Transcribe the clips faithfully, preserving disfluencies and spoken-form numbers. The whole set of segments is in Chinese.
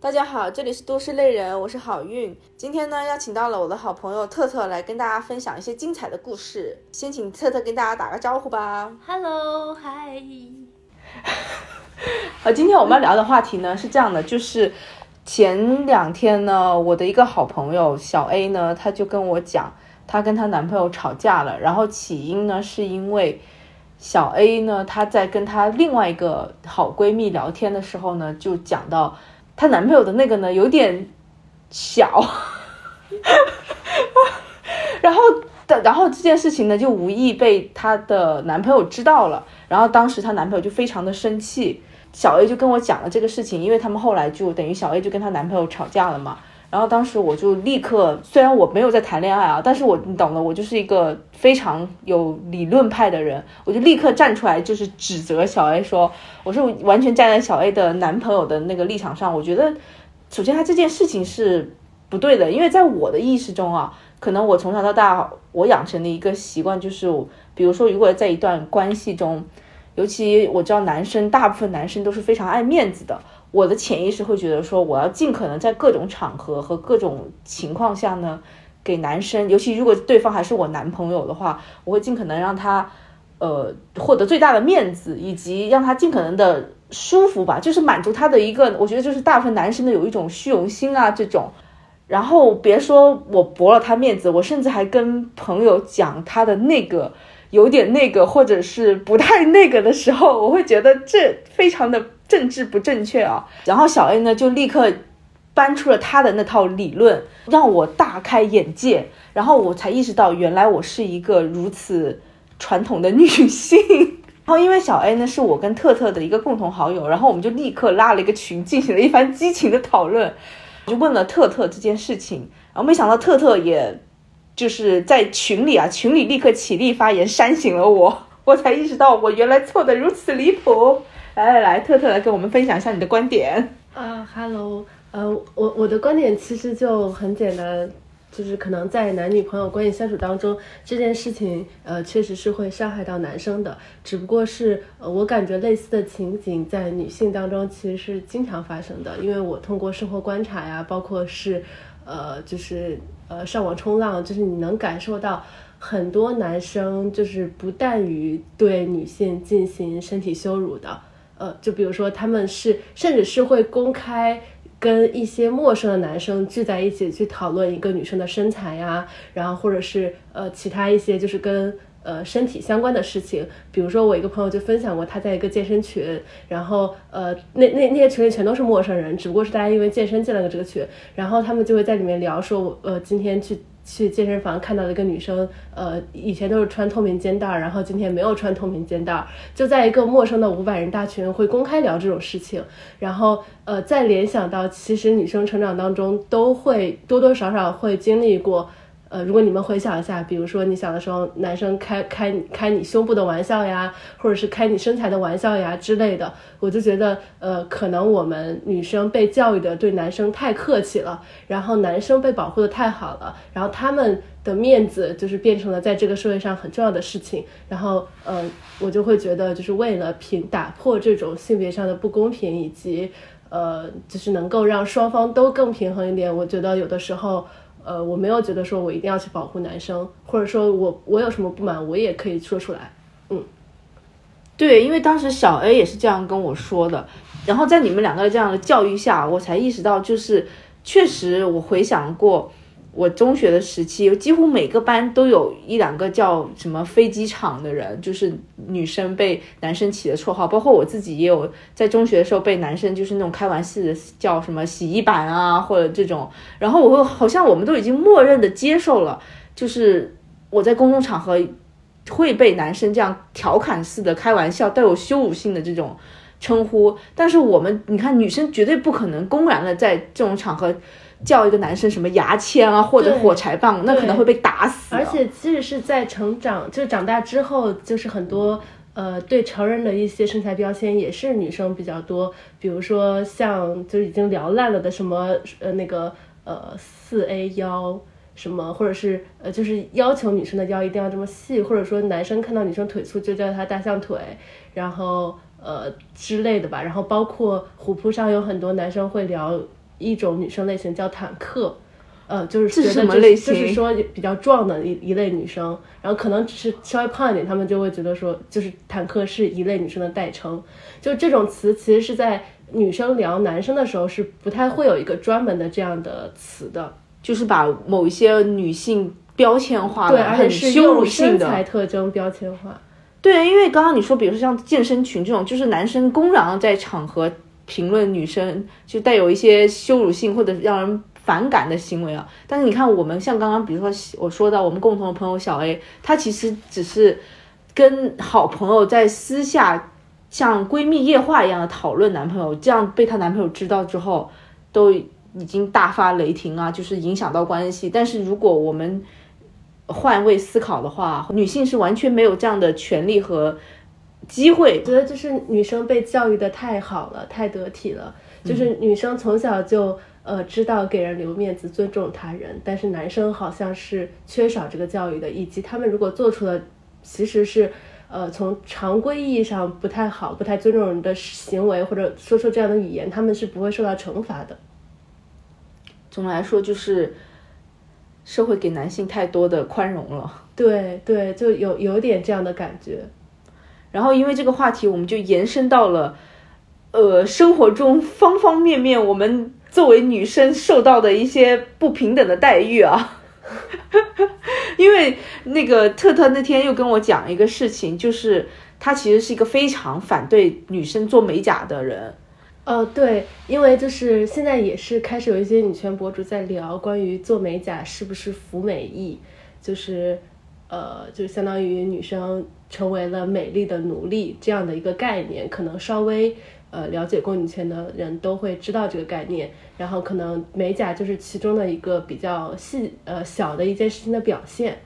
大家好，这里是都市类人，我是好运。今天呢，邀请到了我的好朋友特特来跟大家分享一些精彩的故事。先请特特跟大家打个招呼吧。Hello， 嗨。呃，今天我们要聊的话题呢是这样的，就是前两天呢，我的一个好朋友小 A 呢，她就跟我讲，她跟她男朋友吵架了，然后起因呢是因为小 A 呢，她在跟她另外一个好闺蜜聊天的时候呢，就讲到她男朋友的那个呢有点小然后然后这件事情呢就无意被她的男朋友知道了，然后当时她男朋友就非常的生气，小 A 就跟我讲了这个事情，因为他们后来就等于小 A 就跟她男朋友吵架了嘛。然后当时我就立刻，虽然我没有在谈恋爱啊，但是我你懂的，我就是一个非常有理论派的人，我就立刻站出来就是指责小 A， 说我是完全站在小 A 的男朋友的那个立场上。我觉得首先他这件事情是不对的，因为在我的意识中啊，可能我从小到大我养成的一个习惯就是，比如说如果在一段关系中，尤其我知道男生大部分男生都是非常爱面子的，我的潜意识会觉得说，我要尽可能在各种场合和各种情况下呢，给男生，尤其如果对方还是我男朋友的话，我会尽可能让他呃获得最大的面子，以及让他尽可能的舒服吧，就是满足他的一个，我觉得就是大部分男生的有一种虚荣心啊这种。然后别说我驳了他面子，我甚至还跟朋友讲他的那个有点那个或者是不太那个的时候，我会觉得这非常的政治不正确啊。然后小 A 呢就立刻搬出了他的那套理论，让我大开眼界，然后我才意识到原来我是一个如此传统的女性。然后因为小 A 呢是我跟特特的一个共同好友，然后我们就立刻拉了一个群，进行了一番激情的讨论。我就问了特特这件事情，然后没想到特特也就是在群里啊，群里立刻起立发言煽醒了我，我才意识到我原来错得如此离谱。来来来，特特来跟我们分享一下你的观点啊。哈喽，呃，我我的观点其实就很简单，就是可能在男女朋友关系相处当中，这件事情呃确实是会伤害到男生的，只不过是、呃、我感觉类似的情景在女性当中其实是经常发生的，因为我通过生活观察呀，包括是呃就是呃上网冲浪，就是你能感受到。很多男生就是不但于对女性进行身体羞辱的，呃，就比如说他们是甚至是会公开跟一些陌生的男生聚在一起去讨论一个女生的身材呀，然后或者是呃其他一些就是跟呃身体相关的事情。比如说我一个朋友就分享过，他在一个健身群，然后呃那那那些群里全都是陌生人，只不过是大家因为健身进了个这个群，然后他们就会在里面聊说，呃今天去。去健身房看到了一个女生，呃，以前都是穿透明肩带，然后今天没有穿透明肩带，就在一个陌生的五百人大群会公开聊这种事情。然后呃，再联想到其实女生成长当中都会多多少少会经历过，呃，如果你们回想一下，比如说你小的时候男生开开开你胸部的玩笑呀，或者是开你身材的玩笑呀之类的，我就觉得呃，可能我们女生被教育的对男生太客气了，然后男生被保护的太好了，然后他们的面子就是变成了在这个社会上很重要的事情。然后呃，我就会觉得就是为了平打破这种性别上的不公平，以及呃，就是能够让双方都更平衡一点，我觉得有的时候呃，我没有觉得说我一定要去保护男生，或者说我我有什么不满我也可以说出来。嗯，对，因为当时小 A 也是这样跟我说的，然后在你们两个这样的教育下，我才意识到，就是确实我回想过我中学的时期，几乎每个班都有一两个叫什么飞机场的人，就是女生被男生起的绰号，包括我自己也有在中学的时候被男生就是那种开玩笑的叫什么洗衣板啊或者这种。然后我会好像我们都已经默认的接受了，就是我在公众场合会被男生这样调侃似的开玩笑带有羞辱性的这种称呼。但是我们你看，女生绝对不可能公然的在这种场合叫一个男生什么牙签啊或者火柴棒，那可能会被打死。而且即使是在成长就长大之后，就是很多呃对成人的一些身材标签也是女生比较多，比如说像就已经聊烂了的什么呃那个呃四 A 腰什么，或者是呃就是要求女生的腰一定要这么细，或者说男生看到女生腿粗就叫她大象腿，然后呃之类的吧。然后包括虎扑上有很多男生会聊一种女生类型叫坦克，呃，就是觉得、就是、是什么类型？就是说比较壮的一一类女生，然后可能只是稍微胖一点，他们就会觉得说，就是坦克是一类女生的代称。就这种词其实是在女生聊男生的时候是不太会有一个专门的这样的词的，就是把某一些女性标签化了，对，很羞辱性的身材特征标签化。对，因为刚刚你说，比如说像健身群这种，就是男生公然在场合评论女生，就带有一些羞辱性或者让人反感的行为啊。但是你看我们像刚刚比如说我说到我们共同的朋友小 A， 她其实只是跟好朋友在私下像闺蜜夜话一样的讨论男朋友，这样被她男朋友知道之后都已经大发雷霆啊，就是影响到关系。但是如果我们换位思考的话，女性是完全没有这样的权利和机会。我觉得就是女生被教育的太好了，太得体了，就是女生从小就、嗯呃，知道给人留面子，尊重他人，但是男生好像是缺少这个教育的，以及他们如果做出了，其实是，呃，从常规意义上不太好、不太尊重人的行为，或者说出这样的语言，他们是不会受到惩罚的。总的来说，就是社会给男性太多的宽容了。对对，就有有点这样的感觉。然后因为这个话题，我们就延伸到了，呃，生活中方方面面，我们作为女生受到的一些不平等的待遇啊因为那个特特那天又跟我讲一个事情，就是他其实是一个非常反对女生做美甲的人。哦，对，因为就是现在也是开始有一些女权博主在聊关于做美甲是不是服美役，就是呃，就相当于女生成为了美丽的奴隶这样的一个概念，可能稍微呃，了解过女权的人都会知道这个概念，然后可能美甲就是其中的一个比较细呃小的一件事情的表现。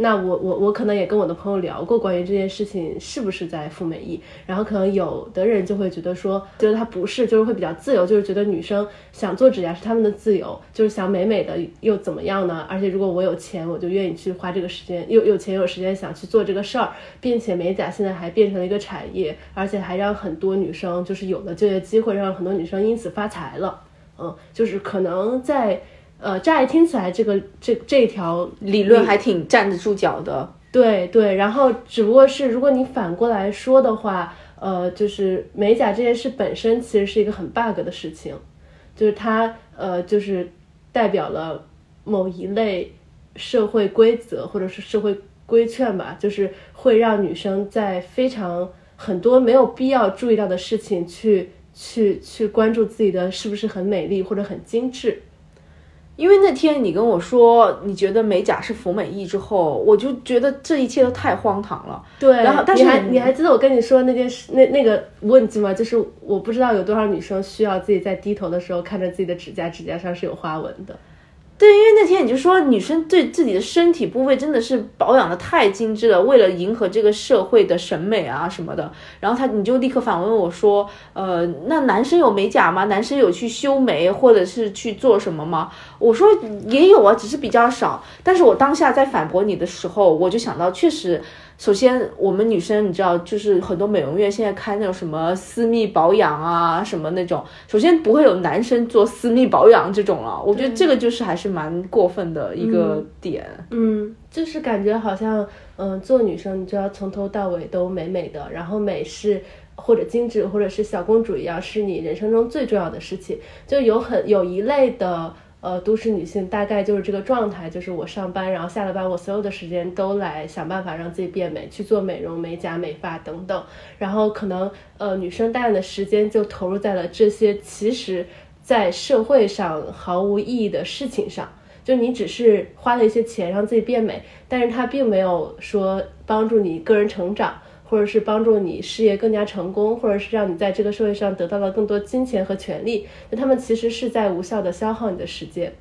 那我我我可能也跟我的朋友聊过关于这件事情是不是在服美役，然后可能有的人就会觉得说，觉得他不是，就是会比较自由，就是觉得女生想做指甲是他们的自由，就是想美美的又怎么样呢？而且如果我有钱，我就愿意去花这个时间，又有钱有时间想去做这个事儿，并且美甲现在还变成了一个产业，而且还让很多女生就是有了就业机会，让很多女生因此发财了。嗯，就是可能在。呃，乍一听起来这个这这条理论还挺站得住脚的。对对，然后只不过是如果你反过来说的话，呃，就是美甲这件事本身其实是一个很 bug 的事情，就是它呃就是代表了某一类社会规则或者是社会规劝吧，就是会让女生在非常很多没有必要注意到的事情去去去关注自己的是不是很美丽或者很精致。因为那天你跟我说你觉得美甲是服美役之后，我就觉得这一切都太荒唐了。对，然后但是你还你还记得我跟你说那件事那那个问题吗？就是我不知道有多少女生需要自己在低头的时候看着自己的指甲，指甲上是有花纹的。对，因为那天你就说女生对自己的身体部位真的是保养的太精致了，为了迎合这个社会的审美啊什么的。然后他你就立刻反问我说，呃，那男生有美甲吗？男生有去修眉或者是去做什么吗？我说也有啊，只是比较少。但是我当下在反驳你的时候，我就想到确实，首先我们女生你知道，就是很多美容院现在开那种什么私密保养啊什么那种，首先不会有男生做私密保养这种了，我觉得这个就是还是蛮过分的一个点。 嗯, 嗯就是感觉好像嗯、呃、做女生你就要从头到尾都美美的，然后美是或者精致或者是小公主一样是你人生中最重要的事情。就有很有一类的呃，都市女性大概就是这个状态，就是我上班，然后下了班，我所有的时间都来想办法让自己变美，去做美容、美甲、美发等等。然后可能呃，女生大量的时间就投入在了这些其实在社会上毫无意义的事情上。就你只是花了一些钱让自己变美，但是它并没有说帮助你个人成长，或者是帮助你事业更加成功，或者是让你在这个社会上得到了更多金钱和权利，那他们其实是在无效的消耗你的时间。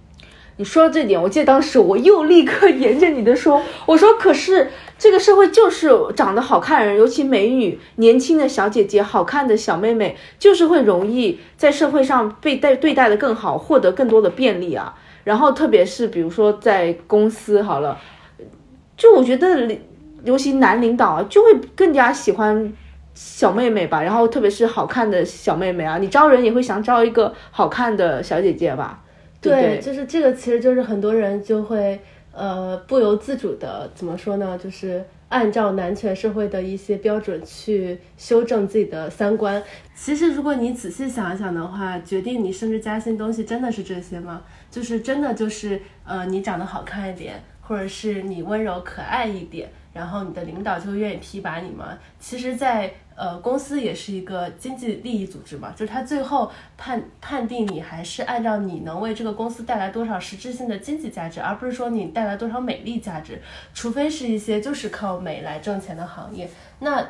你说到这点，我记得当时我又立刻沿着你的说，我说可是这个社会就是长得好看的人，尤其美女、年轻的小姐姐、好看的小妹妹，就是会容易在社会上被对待的更好，获得更多的便利啊。然后特别是比如说在公司好了，就我觉得尤其男领导啊，就会更加喜欢小妹妹吧，然后特别是好看的小妹妹啊，你招人也会想招一个好看的小姐姐吧，对不对？对，就是这个其实就是很多人就会呃不由自主的怎么说呢，就是按照男权社会的一些标准去修正自己的三观。其实如果你仔细想一想的话，决定你升职加薪东西真的是这些吗？就是真的就是呃你长得好看一点，或者是你温柔可爱一点，然后你的领导就愿意提拔你吗？其实在呃公司也是一个经济利益组织嘛，就是他最后判判定你还是按照你能为这个公司带来多少实质性的经济价值，而不是说你带来多少美丽价值，除非是一些就是靠美来挣钱的行业，那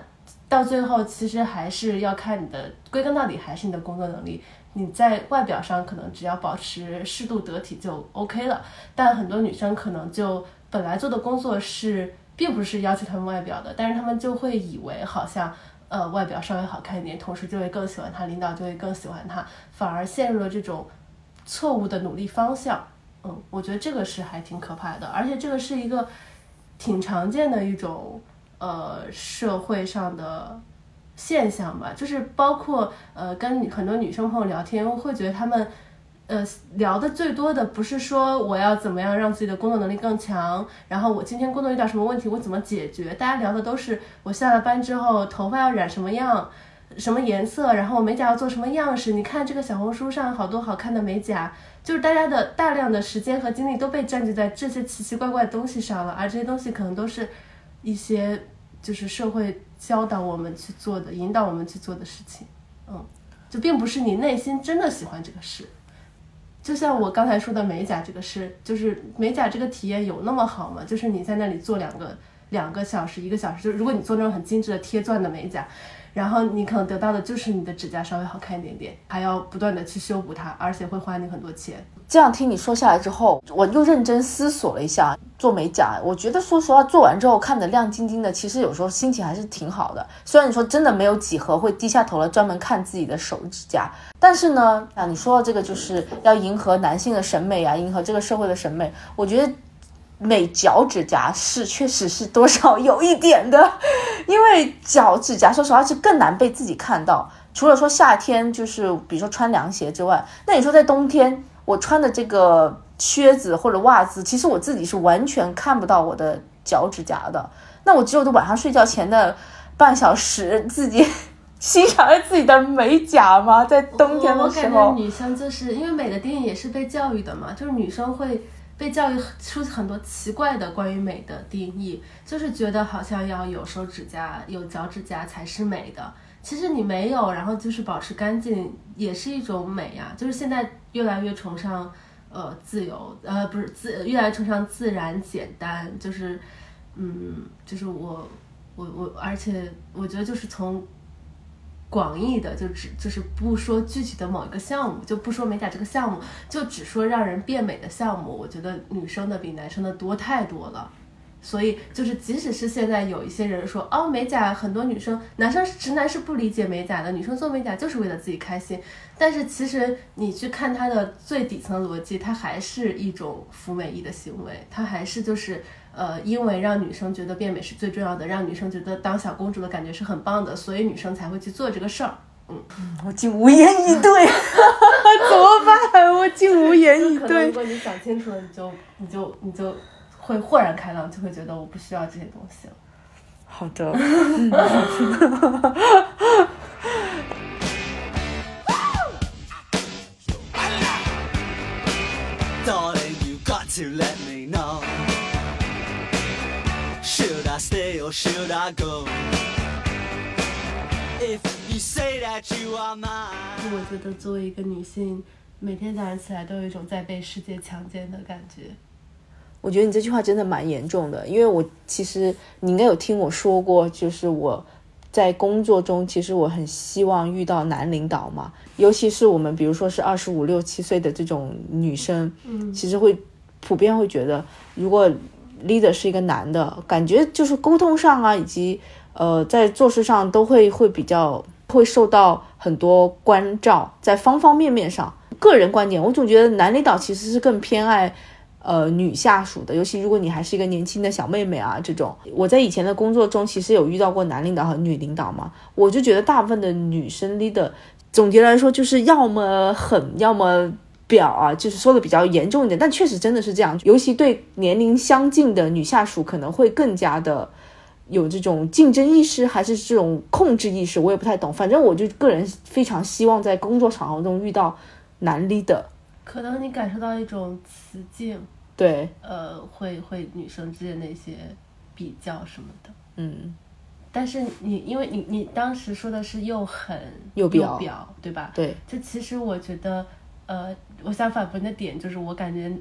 到最后其实还是要看你的，归根到底还是你的工作能力。你在外表上可能只要保持适度得体就 OK 了，但很多女生可能就本来做的工作是并不是要求她们外表的，但是她们就会以为好像呃外表稍微好看一点，同事就会更喜欢她，领导就会更喜欢她，反而陷入了这种错误的努力方向。嗯，我觉得这个是还挺可怕的，而且这个是一个挺常见的一种呃社会上的现象吧，就是包括呃跟很多女生朋友聊天，我会觉得她们呃聊的最多的不是说我要怎么样让自己的工作能力更强，然后我今天工作遇到什么问题我怎么解决，大家聊的都是我下了班之后头发要染什么样什么颜色，然后我美甲要做什么样式，你看这个小红书上好多好看的美甲，就是大家的大量的时间和精力都被占据在这些奇奇怪怪的东西上了，而这些东西可能都是一些就是社会教导我们去做的，引导我们去做的事情。嗯，就并不是你内心真的喜欢这个事。就像我刚才说的美甲这个事，就是美甲这个体验有那么好吗？就是你在那里做两个两个小时一个小时，就如果你做那种很精致的贴钻的美甲，然后你可能得到的就是你的指甲稍微好看一点点，还要不断的去修补它，而且会花你很多钱。这样听你说下来之后，我又认真思索了一下做美甲，我觉得说实话做完之后看得亮晶晶的，其实有时候心情还是挺好的，虽然你说真的没有几何会低下头来专门看自己的手指甲，但是呢啊，你说到这个就是要迎合男性的审美啊，迎合这个社会的审美，我觉得美脚指甲是确实是多少有一点的，因为脚指甲说实话是更难被自己看到，除了说夏天就是比如说穿凉鞋之外，那你说在冬天我穿的这个靴子或者袜子，其实我自己是完全看不到我的脚指甲的，那我只有晚上睡觉前的半小时自己欣赏了自己的美甲吗？在冬天的时候 我, 我感觉女生就是因为美的定义也是被教育的嘛，就是女生会被教育出很多奇怪的关于美的定义，就是觉得好像要有手指甲有脚指甲才是美的，其实你没有，然后就是保持干净也是一种美啊，就是现在越来越崇尚呃自由呃不是自越来越崇尚自然简单，就是嗯就是我我我而且我觉得就是从广义的就只就是不说具体的某一个项目，就不说美甲这个项目，就只说让人变美的项目，我觉得女生的比男生的多太多了。所以就是即使是现在有一些人说哦美甲，很多女生男生直男是不理解美甲的，女生做美甲就是为了自己开心，但是其实你去看它的最底层的逻辑，它还是一种服美役的行为，它还是就是呃，因为让女生觉得变美是最重要的，让女生觉得当小公主的感觉是很棒的，所以女生才会去做这个事儿。嗯，我竟无言以对，怎么办？我竟无言以对。如果你想清楚了，你就你就你就会豁然开朗，就会觉得我不需要这些东西了。好的。Should I stay or should I go? If you say that you are mine. 我觉得作为一个女性，每天早上起来都有一种在被世界强奸的感觉。我觉得你这句话真的蛮严重的，因为我其实你应该有听我说过，就是我在工作中其实我很希望遇到男领导嘛，尤其是我们比如说是二十五六七岁的这种女生，嗯，其实会普遍会觉得如果leader 是一个男的，感觉就是沟通上啊，以及呃在做事上都会会比较会受到很多关照，在方方面面上。个人观点，我总觉得男领导其实是更偏爱呃女下属的，尤其如果你还是一个年轻的小妹妹啊这种。我在以前的工作中其实有遇到过男领导和女领导嘛，我就觉得大部分的女生 leader 总结来说就是要么狠要么表啊，就是说的比较严重一点，但确实真的是这样，尤其对年龄相近的女下属可能会更加的有这种竞争意识还是这种控制意识，我也不太懂。反正我就个人非常希望在工作场合中遇到男 leader， 可能你感受到一种雌竞，对，呃，会会女生之间的一些比较什么的，嗯。但是你因为你你当时说的是又狠又表，对吧？对。这其实我觉得，呃，我想反驳你的点就是，我感觉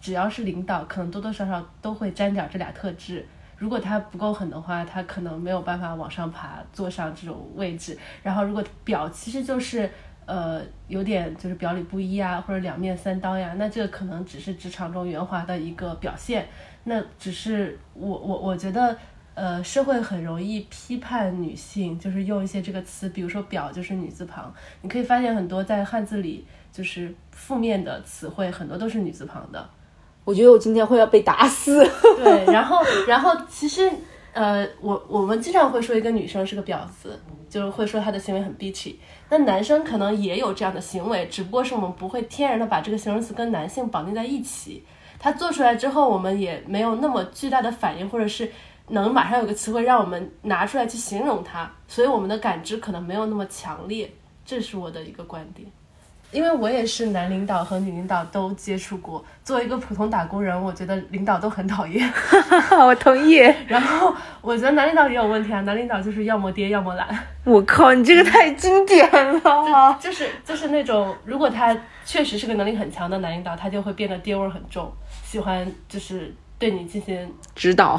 只要是领导，可能多多少少都会沾点这俩特质。如果他不够狠的话，他可能没有办法往上爬，坐上这种位置。然后如果表其实就是呃有点就是表里不一啊，或者两面三刀呀，那这个可能只是职场中圆滑的一个表现。那只是我我我觉得呃社会很容易批判女性，就是用一些这个词，比如说表就是女字旁，你可以发现很多在汉字里就是负面的词汇很多都是女字旁的。我觉得我今天会要被打死。对，然后然后其实呃，我我们经常会说一个女生是个婊子，就是会说她的行为很 bitchy。那男生可能也有这样的行为，只不过是我们不会天然的把这个形容词跟男性绑定在一起。他做出来之后，我们也没有那么巨大的反应，或者是能马上有个词汇让我们拿出来去形容他，所以我们的感知可能没有那么强烈。这是我的一个观点。因为我也是男领导和女领导都接触过，作为一个普通打工人，我觉得领导都很讨厌。我同意。然后我觉得男领导也有问题啊，男领导就是要么爹要么懒。我靠，你这个太经典了。就, 就是就是那种，如果他确实是个能力很强的男领导，他就会变得爹味很重，喜欢就是对你进行指导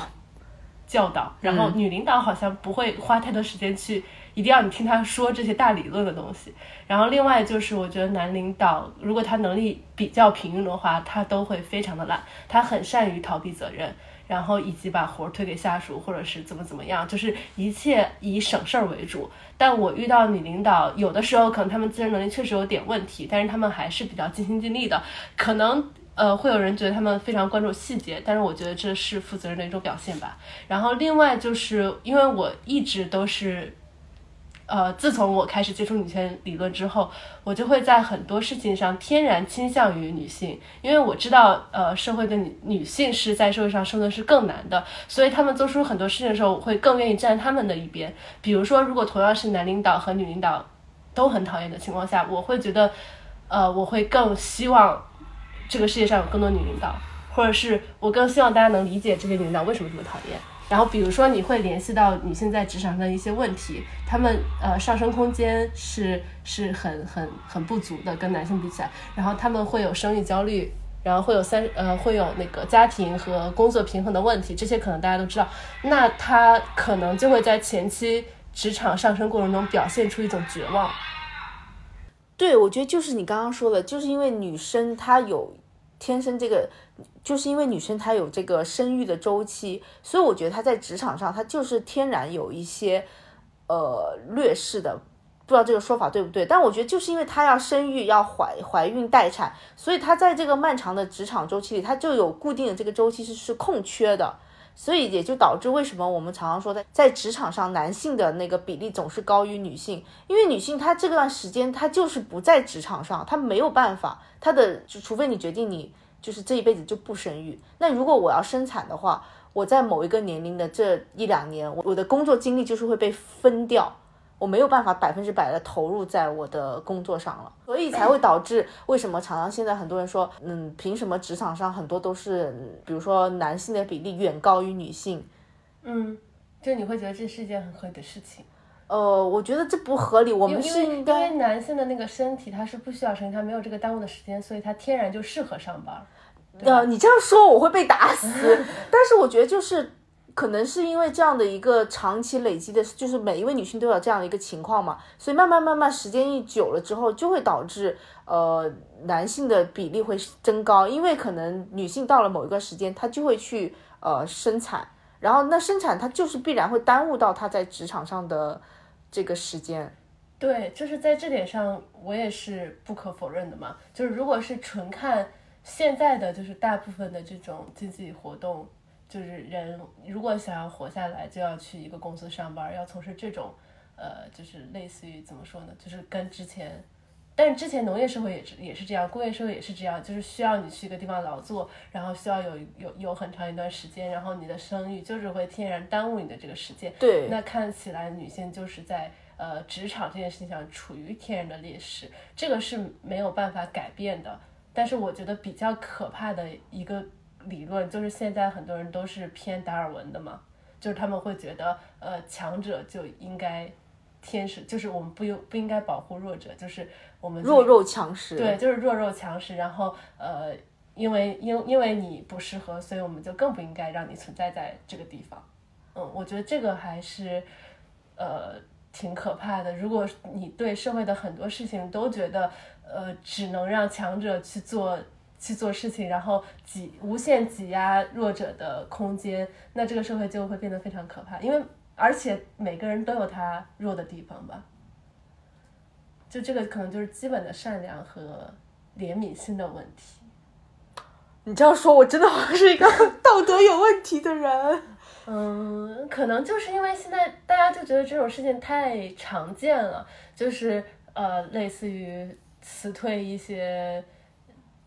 教导。然后女领导好像不会花太多时间去一定要你听他说这些大理论的东西。然后另外就是我觉得男领导如果他能力比较平庸的话，他都会非常的懒，他很善于逃避责任，然后以及把活推给下属，或者是怎么怎么样，就是一切以省事儿为主。但我遇到女领导，有的时候可能他们自身能力确实有点问题，但是他们还是比较尽心尽力的。可能呃，会有人觉得他们非常关注细节，但是我觉得这是负责任的一种表现吧。然后另外就是因为我一直都是呃，自从我开始接触女权理论之后，我就会在很多事情上天然倾向于女性，因为我知道，呃，社会的女女性是在社会上生存是更难的，所以她们做出很多事情的时候，我会更愿意站她们的一边。比如说，如果同样是男领导和女领导都很讨厌的情况下，我会觉得，呃，我会更希望这个世界上有更多女领导，或者是我更希望大家能理解这些女领导为什么这么讨厌。然后比如说你会联系到女性在职场上的一些问题，她们呃上升空间是是很很很不足的，跟男性比起来。然后她们会有生育焦虑，然后会有三呃会有那个家庭和工作平衡的问题，这些可能大家都知道。那她可能就会在前期职场上升过程中表现出一种绝望。对，我觉得就是你刚刚说的，就是因为女生她有天生这个，就是因为女生她有这个生育的周期，所以我觉得她在职场上她就是天然有一些呃劣势的，不知道这个说法对不对，但我觉得就是因为她要生育要怀怀孕待产，所以她在这个漫长的职场周期里她就有固定的这个周期是是空缺的，所以也就导致为什么我们常常说在在职场上男性的那个比例总是高于女性，因为女性她这段时间她就是不在职场上，她没有办法，她的除非你决定你就是这一辈子就不生育。那如果我要生产的话，我在某一个年龄的这一两年，我的工作精力就是会被分掉，我没有办法百分之百的投入在我的工作上了，所以才会导致为什么常常现在很多人说，嗯，凭什么职场上很多都是，比如说男性的比例远高于女性，嗯，就你会觉得这是一件很合理的事情。呃，我觉得这不合理，我们是应该因为, 因为男性的那个身体他是不需要生育，他没有这个耽误的时间，所以他天然就适合上班。呃，你这样说我会被打死，但是我觉得就是。可能是因为这样的一个长期累积的，就是每一位女性都有这样的一个情况嘛，所以慢慢慢慢时间一久了之后，就会导致呃男性的比例会增高，因为可能女性到了某一个时间，她就会去呃生产，然后那生产她就是必然会耽误到她在职场上的这个时间。对，就是在这点上我也是不可否认的嘛，就是如果是纯看现在的就是大部分的这种经济活动，就是人如果想要活下来，就要去一个公司上班，要从事这种呃，就是类似于怎么说呢，就是跟之前，但是之前农业社会也是也是这样，工业社会也是这样，就是需要你去一个地方劳作，然后需要有有有很长一段时间，然后你的生育就是会天然耽误你的这个时间。对，那看起来女性就是在呃职场这件事情上处于天然的劣势，这个是没有办法改变的。但是我觉得比较可怕的一个理论就是现在很多人都是偏达尔文的嘛，就是他们会觉得呃强者就应该天使，就是我们不不应该保护弱者，就是我们、就是、弱肉强食。对，就是弱肉强食，然后呃因为因因为你不适合，所以我们就更不应该让你存在在这个地方。嗯，我觉得这个还是呃挺可怕的。如果你对社会的很多事情都觉得呃只能让强者去做去做事情，然后挤无限挤压弱者的空间，那这个社会就会变得非常可怕。因为而且每个人都有他弱的地方吧，就这个可能就是基本的善良和怜悯心的问题。你这样说我真的好像是一个道德有问题的人。嗯，可能就是因为现在大家就觉得这种事情太常见了，就是呃，类似于辞退一些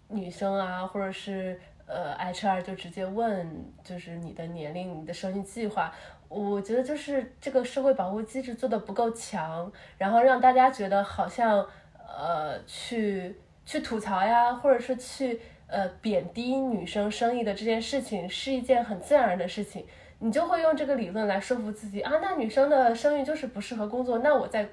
女生啊，或者是呃 H R 就直接问就是你的年龄，你的生育计划。我觉得就是这个社会保护机制做的不够强，然后让大家觉得好像呃去去吐槽呀，或者是去呃贬低女生生育的这件事情是一件很自然的事情，你就会用这个理论来说服自己啊，那女生的生育就是不适合工作，那我在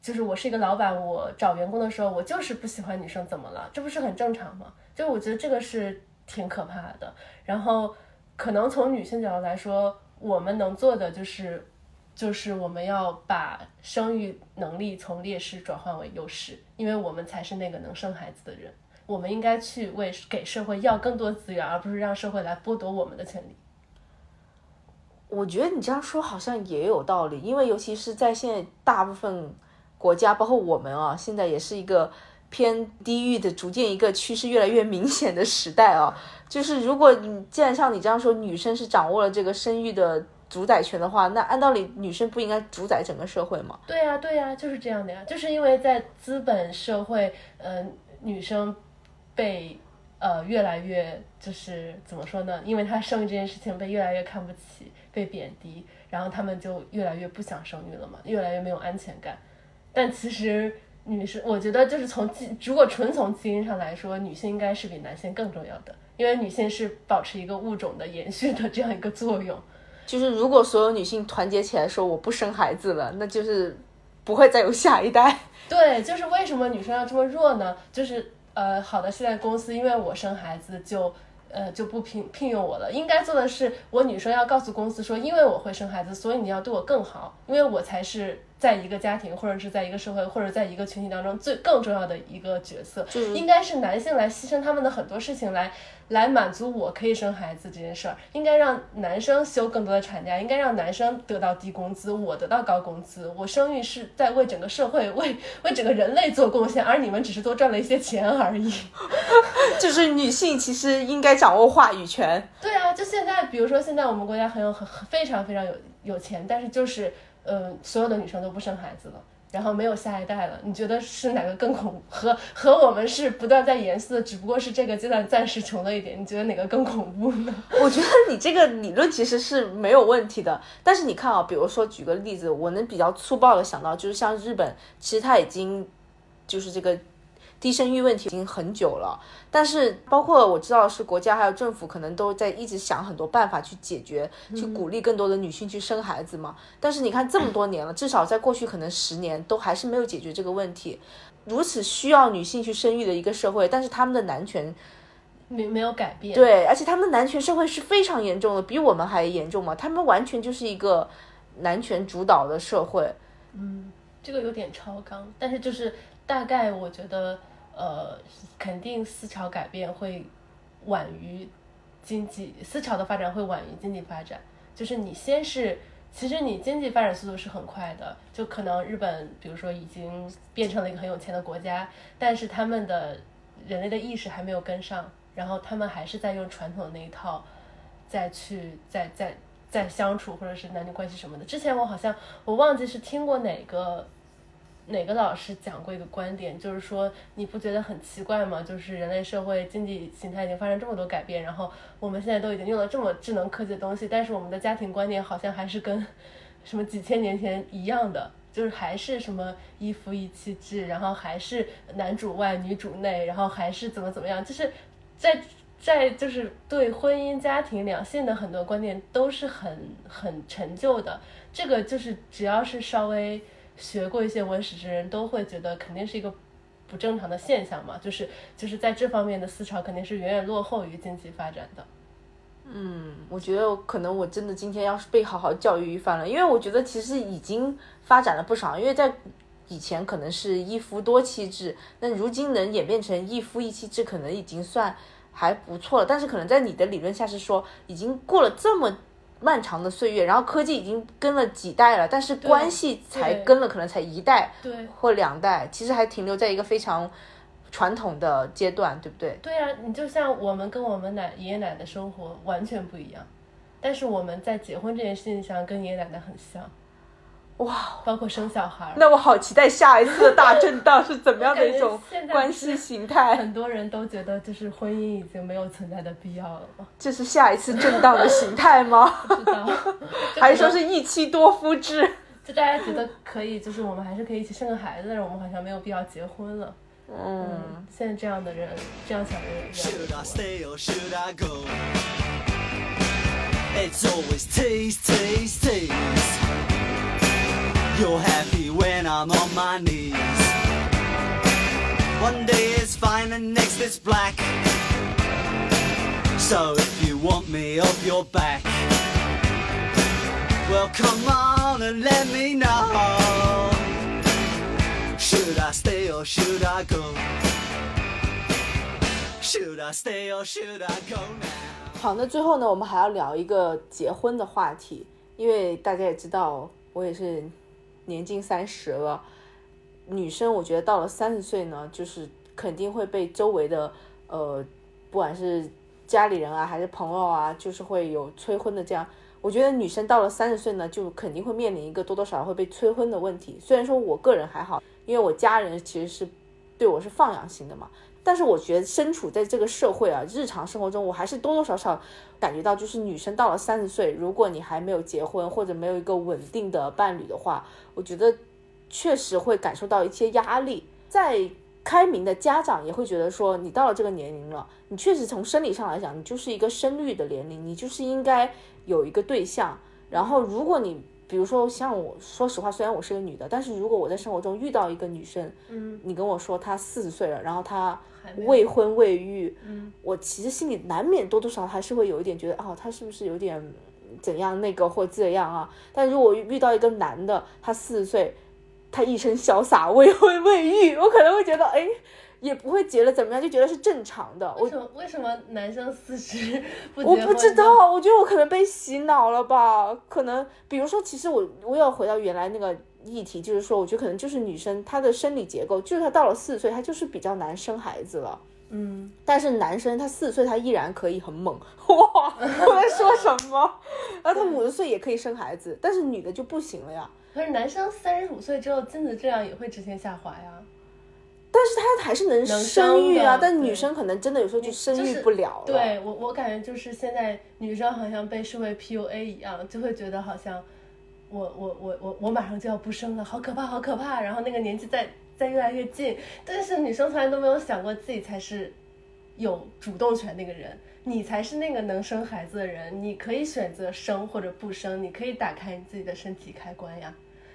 就是我是一个老板，我找员工的时候我就是不喜欢女生，怎么了？这不是很正常吗？就我觉得这个是挺可怕的。然后可能从女性角度来说，我们能做的就是就是我们要把生育能力从劣势转换为优势，因为我们才是那个能生孩子的人，我们应该去为给社会要更多资源，而不是让社会来剥夺我们的权利。我觉得你这样说好像也有道理，因为尤其是在现在大部分国家，包括我们啊，现在也是一个偏低域的逐渐一个趋势越来越明显的时代啊。就是如果你既然像你这样说女生是掌握了这个生育的主宰权的话，那按道理女生不应该主宰整个社会吗？对啊对啊，就是这样的呀。就是因为在资本社会呃，女生被呃越来越就是怎么说呢，因为她生育这件事情被越来越看不起，被贬低，然后她们就越来越不想生育了嘛，越来越没有安全感。但其实女生，我觉得就是从如果纯从基因上来说，女性应该是比男性更重要的，因为女性是保持一个物种的延续的这样一个作用。就是如果所有女性团结起来说我不生孩子了，那就是不会再有下一代。对，就是为什么女生要这么弱呢？就是呃，好的，现在公司因为我生孩子就呃就不聘聘用我了，应该做的是我女生要告诉公司说，因为我会生孩子，所以你要对我更好，因为我才是在一个家庭或者是在一个社会或者在一个群体当中最更重要的一个角色、嗯、应该是男性来牺牲他们的很多事情来来满足我可以生孩子这件事儿，应该让男生休更多的产假，应该让男生得到低工资，我得到高工资，我生育是在为整个社会为为整个人类做贡献，而你们只是多赚了一些钱而已。就是女性其实应该掌握话语权。对啊，就现在比如说现在我们国家很有很非常非常有有钱，但是就是呃，所有的女生都不生孩子了，然后没有下一代了，你觉得是哪个更恐和和我们是不断在延续的，只不过是这个阶段暂时穷了一点，你觉得哪个更恐怖呢？我觉得你这个理论其实是没有问题的，但是你看啊，比如说举个例子，我能比较粗暴的想到就是像日本，其实它已经就是这个低生育问题已经很久了，但是包括我知道是国家还有政府可能都在一直想很多办法去解决，去鼓励更多的女性去生孩子嘛。但是你看这么多年了，至少在过去可能十年都还是没有解决这个问题。如此需要女性去生育的一个社会，但是他们的男权没没有改变。对，而且他们的男权社会是非常严重的，比我们还严重嘛。他们完全就是一个男权主导的社会。嗯，这个有点超纲，但是就是大概我觉得呃，肯定思潮改变会晚于经济，思潮的发展会晚于经济发展，就是你先是其实你经济发展速度是很快的，就可能日本比如说已经变成了一个很有钱的国家，但是他们的人类的意识还没有跟上，然后他们还是在用传统的那一套再去再再再相处，或者是男女关系什么的。之前我好像我忘记是听过哪个哪个老师讲过一个观点，就是说你不觉得很奇怪吗？就是人类社会经济形态已经发生这么多改变，然后我们现在都已经用了这么智能科技的东西，但是我们的家庭观念好像还是跟什么几千年前一样的，就是还是什么一夫一妻制，然后还是男主外女主内，然后还是怎么怎么样，就是在在就是对婚姻家庭两性的很多观念都是很很陈旧的。这个就是只要是稍微学过一些文史之人都会觉得肯定是一个不正常的现象嘛，就是就是在这方面的思潮肯定是远远落后于经济发展的。嗯，我觉得可能我真的今天要是被好好教育一番了，因为我觉得其实已经发展了不少，因为在以前可能是一夫多妻制，那如今能演变成一夫一妻制可能已经算还不错了，但是可能在你的理论下是说已经过了这么漫长的岁月，然后科技已经跟了几代了，但是关系才跟了可能才一代或两代，其实还停留在一个非常传统的阶段，对不对？对啊，你就像我们跟我们奶爷爷奶奶的生活完全不一样，但是我们在结婚这件事情上跟爷爷奶奶很像。哇，包括生小孩。那我好期待下一次的大震荡是怎么样的一种关系形态。很多人都觉得就是婚姻已经没有存在的必要了吗？这是下一次震荡的形态吗？不知道，还是说是一妻多夫制？就大家觉得可以，就是我们还是可以一起生个孩子，但是我们好像没有必要结婚了。嗯，嗯现在这样的人，这样想的人比较多。You're happy when I'm on my knees. One day it's fine and next it's black. So if you want me off your back, well come on and let me know. Should I stay or should I go? Should I stay or should I go now? 好，那最后呢，我们还要聊一个结婚的话题，因为大家也知道，我也是年近三十了，女生我觉得到了三十岁呢，就是肯定会被周围的呃，不管是家里人啊还是朋友啊，就是会有催婚的这样。我觉得女生到了三十岁呢，就肯定会面临一个多多少少会被催婚的问题。虽然说我个人还好，因为我家人其实是对我是放养型的嘛，但是我觉得身处在这个社会啊，日常生活中我还是多多少少感觉到，就是女生到了三十岁，如果你还没有结婚或者没有一个稳定的伴侣的话，我觉得确实会感受到一些压力。在开明的家长也会觉得说，你到了这个年龄了，你确实从生理上来讲，你就是一个生育的年龄，你就是应该有一个对象。然后如果你比如说像我，说实话，虽然我是个女的，但是如果我在生活中遇到一个女生，嗯，你跟我说她四十岁了，然后她未婚未育，嗯，我其实心里难免多多少少还是会有一点觉得，哦，她是不是有点怎样那个或这样啊？但如果遇到一个男的，他四十岁，他一身潇洒，未婚未育，我可能会觉得，哎，也不会觉得怎么样，就觉得是正常的。为什么为什么男生四十不结婚？我不知道，我觉得我可能被洗脑了吧。可能比如说，其实我我要回到原来那个议题，就是说，我觉得可能就是女生她的生理结构，就是她到了四十岁，她就是比较难生孩子了。嗯，但是男生他四十岁，他依然可以很猛。哇，我在说什么？然后他五十岁也可以生孩子，但是女的就不行了呀。可是男生三十五岁之后，精子质量也会直线下滑呀。但是他还是能生育啊，但女生可能真的有时候就生育不了了。就是，对我，我感觉就是现在女生好像被社会 P U A 一样，就会觉得好像我我我我我马上就要不生了，好可怕，好可怕。然后那个年纪在在越来越近，但是女生从来都没有想过自己才是有主动权那个人，你才是那个能生孩子的人，你可以选择生或者不生，你可以打开你自己的身体开关呀。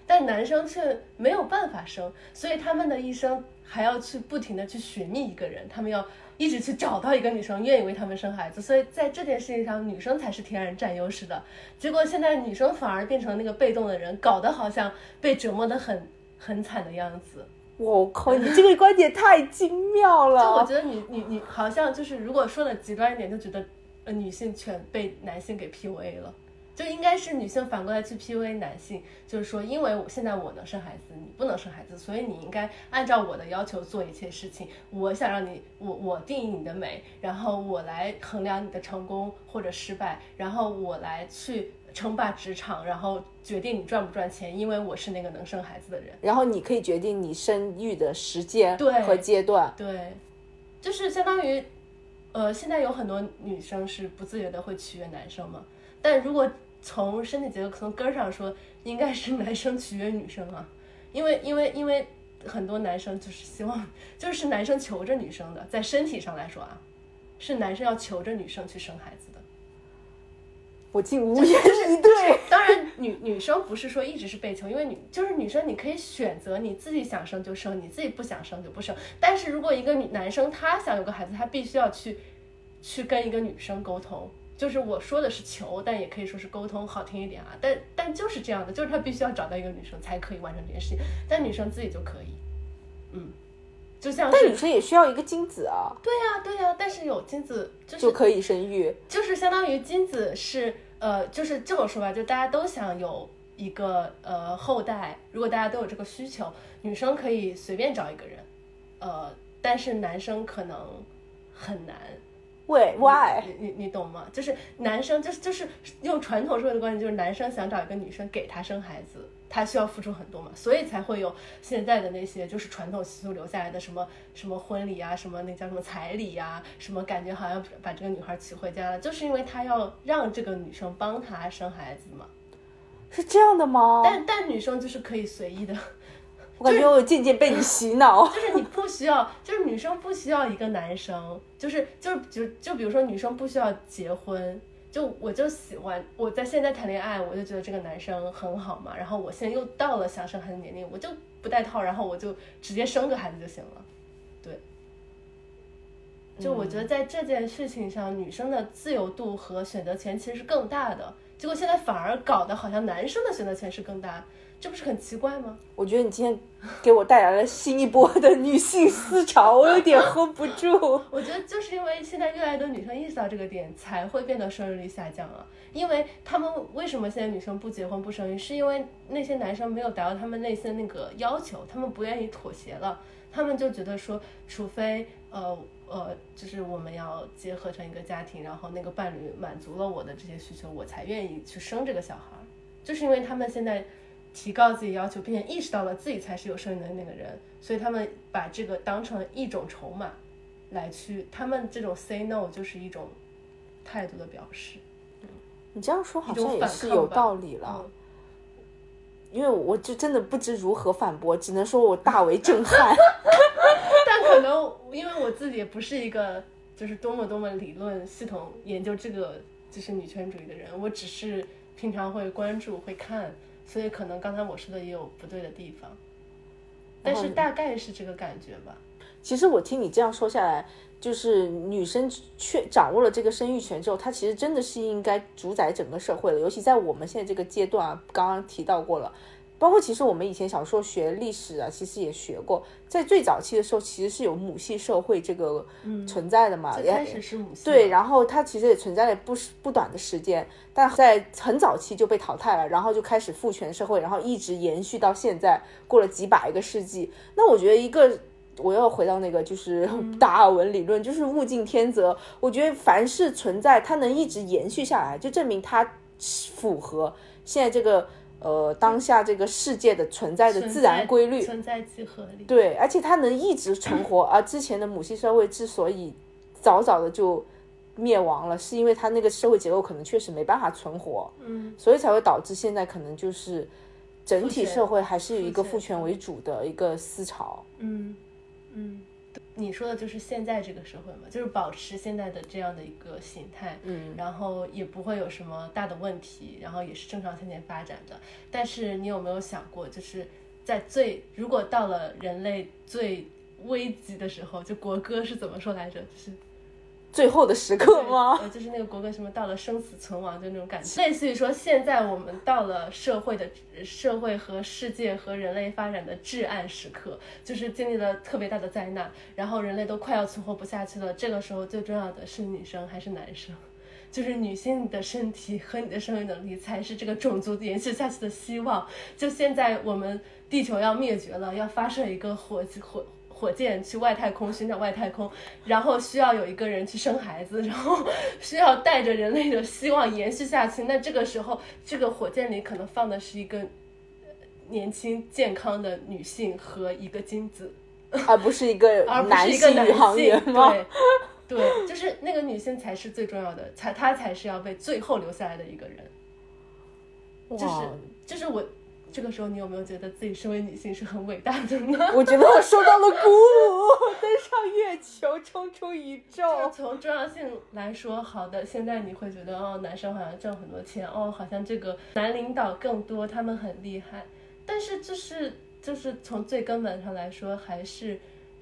但男生却没有办法生，所以他们的一生还要去不停的去寻觅一个人，他们要一直去找到一个女生愿意为他们生孩子，所以在这件事情上女生才是天然占优势的。结果现在女生反而变成那个被动的人，搞得好像被折磨得很很惨的样子。我靠，你这个观点太精妙了。就我觉得你你你好像就是，如果说的极端一点，就觉得呃女性全被男性给 P U A 了。就应该是女性反过来去 P U A 男性，就是说因为我现在我能生孩子，你不能生孩子，所以你应该按照我的要求做一切事情，我想让你我我定义你的美，然后我来衡量你的成功或者失败，然后我来去称霸职场，然后决定你赚不赚钱，因为我是那个能生孩子的人，然后你可以决定你生育的时间和阶段。 对, 对就是相当于呃，现在有很多女生是不自觉的会取悦男生嘛，但如果从身体结构从根儿上说，应该是男生取悦女生啊，因为因为因为很多男生就是希望，就是男生求着女生的，在身体上来说啊，是男生要求着女生去生孩子的。我竟无言以对。当然女女生不是说一直是被求，因为女就是女生你可以选择，你自己想生就生，你自己不想生就不生，但是如果一个男生他想有个孩子，他必须要去去跟一个女生沟通，就是我说的是求，但也可以说是沟通，好听一点啊，但但就是这样的，就是他必须要找到一个女生才可以完成这件事情，但女生自己就可以。嗯，就像但女生也需要一个精子啊。对呀、啊、对呀、啊、但是有精子、就是、就可以生育，就是相当于精子是呃，就是这么说吧，就大家都想有一个呃后代，如果大家都有这个需求，女生可以随便找一个人，呃，但是男生可能很难。喂 why 你 你, 你懂吗？就是男生就是就是用传统社会的观念，就是男生想找一个女生给他生孩子，他需要付出很多嘛，所以才会有现在的那些就是传统习俗留下来的什么什么婚礼啊，什么那叫什么彩礼啊，什么感觉好像把这个女孩娶回家了，就是因为他要让这个女生帮他生孩子嘛。是这样的吗？但但女生就是可以随意的。我感觉我渐渐被你洗脑、就是、就是你不需要，就是女生不需要一个男生，就是就就就比如说女生不需要结婚，就我就喜欢我在现在谈恋爱，我就觉得这个男生很好嘛，然后我现在又到了想生孩子年龄，我就不带套，然后我就直接生个孩子就行了。对，就我觉得在这件事情上、嗯、女生的自由度和选择权其实是更大的，结果现在反而搞得好像男生的选择权是更大，这不是很奇怪吗？我觉得你今天给我带来了新一波的女性思潮，我有点 hold 不住。我觉得就是因为现在越来越多女生意识到这个点，才会变得生育率下降啊。因为他们为什么现在女生不结婚不生育，是因为那些男生没有达到他们内心那个要求，他们不愿意妥协了，他们就觉得说，除非呃呃，就是我们要结合成一个家庭，然后那个伴侣满足了我的这些需求，我才愿意去生这个小孩。就是因为他们现在提高自己要求，并且意识到了自己才是有生育能力的那个人，所以他们把这个当成一种筹码来去，他们这种 say no 就是一种态度的表示。你这样说好像也是有道理了、嗯、因为我就真的不知如何反驳，只能说我大为震撼但可能因为我自己也不是一个就是多么多么理论系统研究这个就是女权主义的人，我只是平常会关注会看，所以可能刚才我说的也有不对的地方，但是大概是这个感觉吧。其实我听你这样说下来，就是女生确掌握了这个生育权之后，她其实真的是应该主宰整个社会了，尤其在我们现在这个阶段啊，刚刚提到过了，包括其实我们以前小时候学历史啊，其实也学过，在最早期的时候其实是有母系社会这个存在的嘛，最、嗯、开始是母系，对，然后它其实也存在了 不, 不短的时间，但在很早期就被淘汰了，然后就开始父权社会，然后一直延续到现在，过了几百个世纪。那我觉得一个我要回到那个就是达尔文理论，就是物竞天择，我觉得凡是存在它能一直延续下来，就证明它符合现在这个呃，当下这个世界的存在的自然规律，存在即合理。对，而且它能一直存活。而之前的母系社会之所以早早的就灭亡了，是因为它那个社会结构可能确实没办法存活，嗯，所以才会导致现在可能就是整体社会还是有一个父权为主的一个思潮。嗯嗯，你说的就是现在这个社会嘛，就是保持现在的这样的一个形态，嗯，然后也不会有什么大的问题，然后也是正常向前发展的。但是你有没有想过，就是在最如果到了人类最危急的时候，就国歌是怎么说来着？就是最后的时刻吗？呃，就是那个国歌什么到了生死存亡，就那种感觉，类似于说现在我们到了社会的社会和世界和人类发展的至暗时刻，就是经历了特别大的灾难，然后人类都快要存活不下去了，这个时候最重要的是女生还是男生？就是女性的身体和你的生育能力才是这个种族延续下去的希望。就现在我们地球要灭绝了，要发射一个火火火箭去外太空寻找外太空，然后需要有一个人去生孩子，然后需要带着人类的希望延续下去。那这个时候这个火箭里可能放的是一个年轻健康的女性和一个精子，而不是一个男性宇航员吗？对对，就是那个女性才是最重要的，才她才是要被最后留下来的一个人。就是就是我这个时候，你有没有觉得自己身为女性是很伟大的呢？我觉得我受到了鼓舞，登上月球，冲出宇宙。从重要性来说，好的，现在你会觉得哦，男生好像挣很多钱，哦，好像这个男领导更多，他们很厉害。但是就是就是从最根本上来说，还是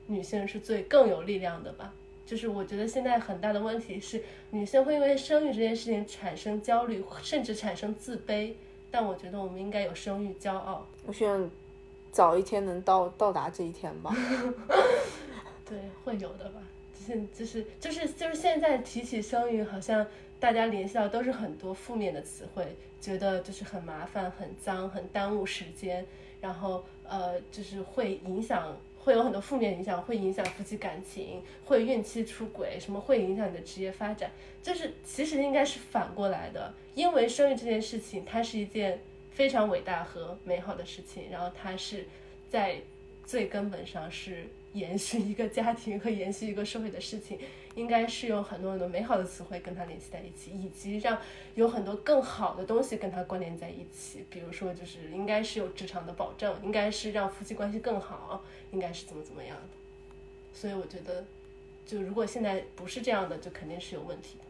女性是最更有力量的吧。就是我觉得现在很大的问题是，女性会因为生育这件事情产生焦虑，甚至产生自卑。但我觉得我们应该有生育骄傲。我希望早一天能到到达这一天吧。对，会有的吧。就是就是就是就是现在提起生育，好像大家联系到都是很多负面的词汇，觉得就是很麻烦、很脏、很耽误时间，然后呃，就是会影响，会有很多负面影响，会影响夫妻感情，会孕期出轨，什么会影响你的职业发展。就是其实应该是反过来的，因为生育这件事情，它是一件非常伟大和美好的事情，然后它是在最根本上是延续一个家庭和延续一个社会的事情，应该是有很多很多美好的词汇跟它联系在一起，以及让有很多更好的东西跟它关联在一起。比如说就是应该是有职场的保证，应该是让夫妻关系更好，应该是怎么怎么样的。所以我觉得就如果现在不是这样的，就肯定是有问题的。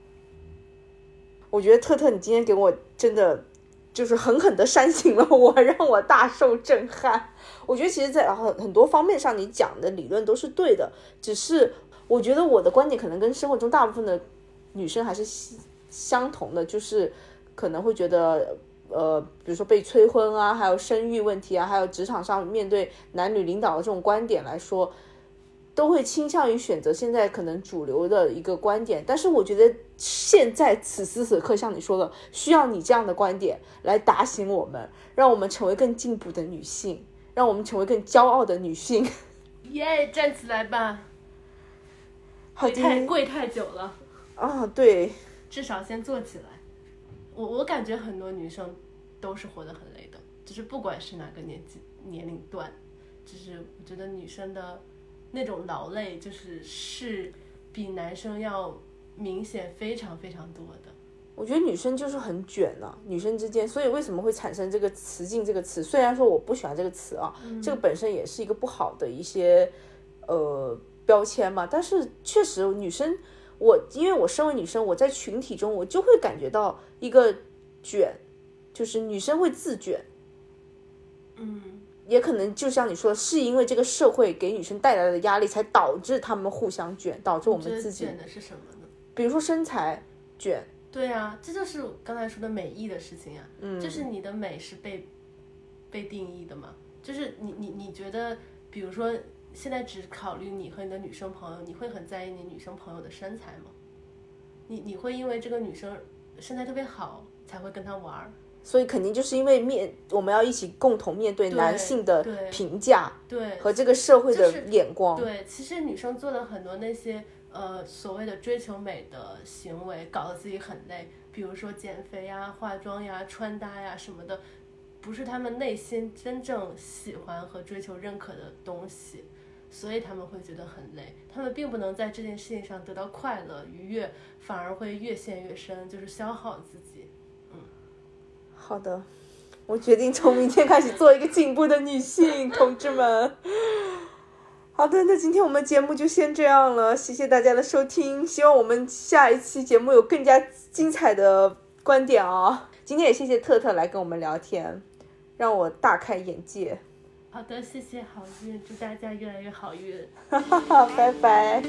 我觉得特特你今天给我真的就是狠狠地煽情了我，让我大受震撼。我觉得其实在很多方面上你讲的理论都是对的，只是我觉得我的观点可能跟生活中大部分的女生还是相同的，就是可能会觉得呃，比如说被催婚啊，还有生育问题啊，还有职场上面对男女领导的这种观点来说，都会倾向于选择现在可能主流的一个观点。但是我觉得现在此时此刻像你说的，需要你这样的观点来打醒我们，让我们成为更进步的女性，让我们成为更骄傲的女性。耶，站起来吧。好太跪太久了啊，对，至少先坐起来。我我感觉很多女生都是活得很累的，就是不管是哪个年纪年龄段，就是我觉得女生的那种劳累就是是比男生要明显非常非常多的。我觉得女生就是很卷了、啊、女生之间，所以为什么会产生这个雌竞这个词，虽然说我不喜欢这个词啊、嗯、这个本身也是一个不好的一些呃标签嘛，但是确实女生，我因为我身为女生，我在群体中我就会感觉到一个卷，就是女生会自卷。嗯，也可能就像你说，是因为这个社会给女生带来的压力，才导致她们互相卷，导致我们自己卷的是什么呢？比如说身材卷。对啊，这就是刚才说的美意的事情啊、嗯、就是你的美是被被定义的嘛，就是你你你觉得，比如说现在只考虑你和你的女生朋友，你会很在意你女生朋友的身材吗？你你会因为这个女生身材特别好才会跟她玩？所以肯定就是因为面我们要一起共同面对男性的评价和这个社会的眼光。 对,、就是、对，其实女生做了很多那些呃所谓的追求美的行为，搞得自己很累，比如说减肥呀、化妆呀、穿搭呀什么的，不是她们内心真正喜欢和追求认可的东西，所以她们会觉得很累，她们并不能在这件事情上得到快乐愉悦，反而会越陷越深，就是消耗自己。好的，我决定从明天开始做一个进步的女性，同志们。好的，那今天我们节目就先这样了，谢谢大家的收听，希望我们下一期节目有更加精彩的观点啊、哦！今天也谢谢特特来跟我们聊天，让我大开眼界。好的，谢谢好运，祝大家越来越好运。拜拜。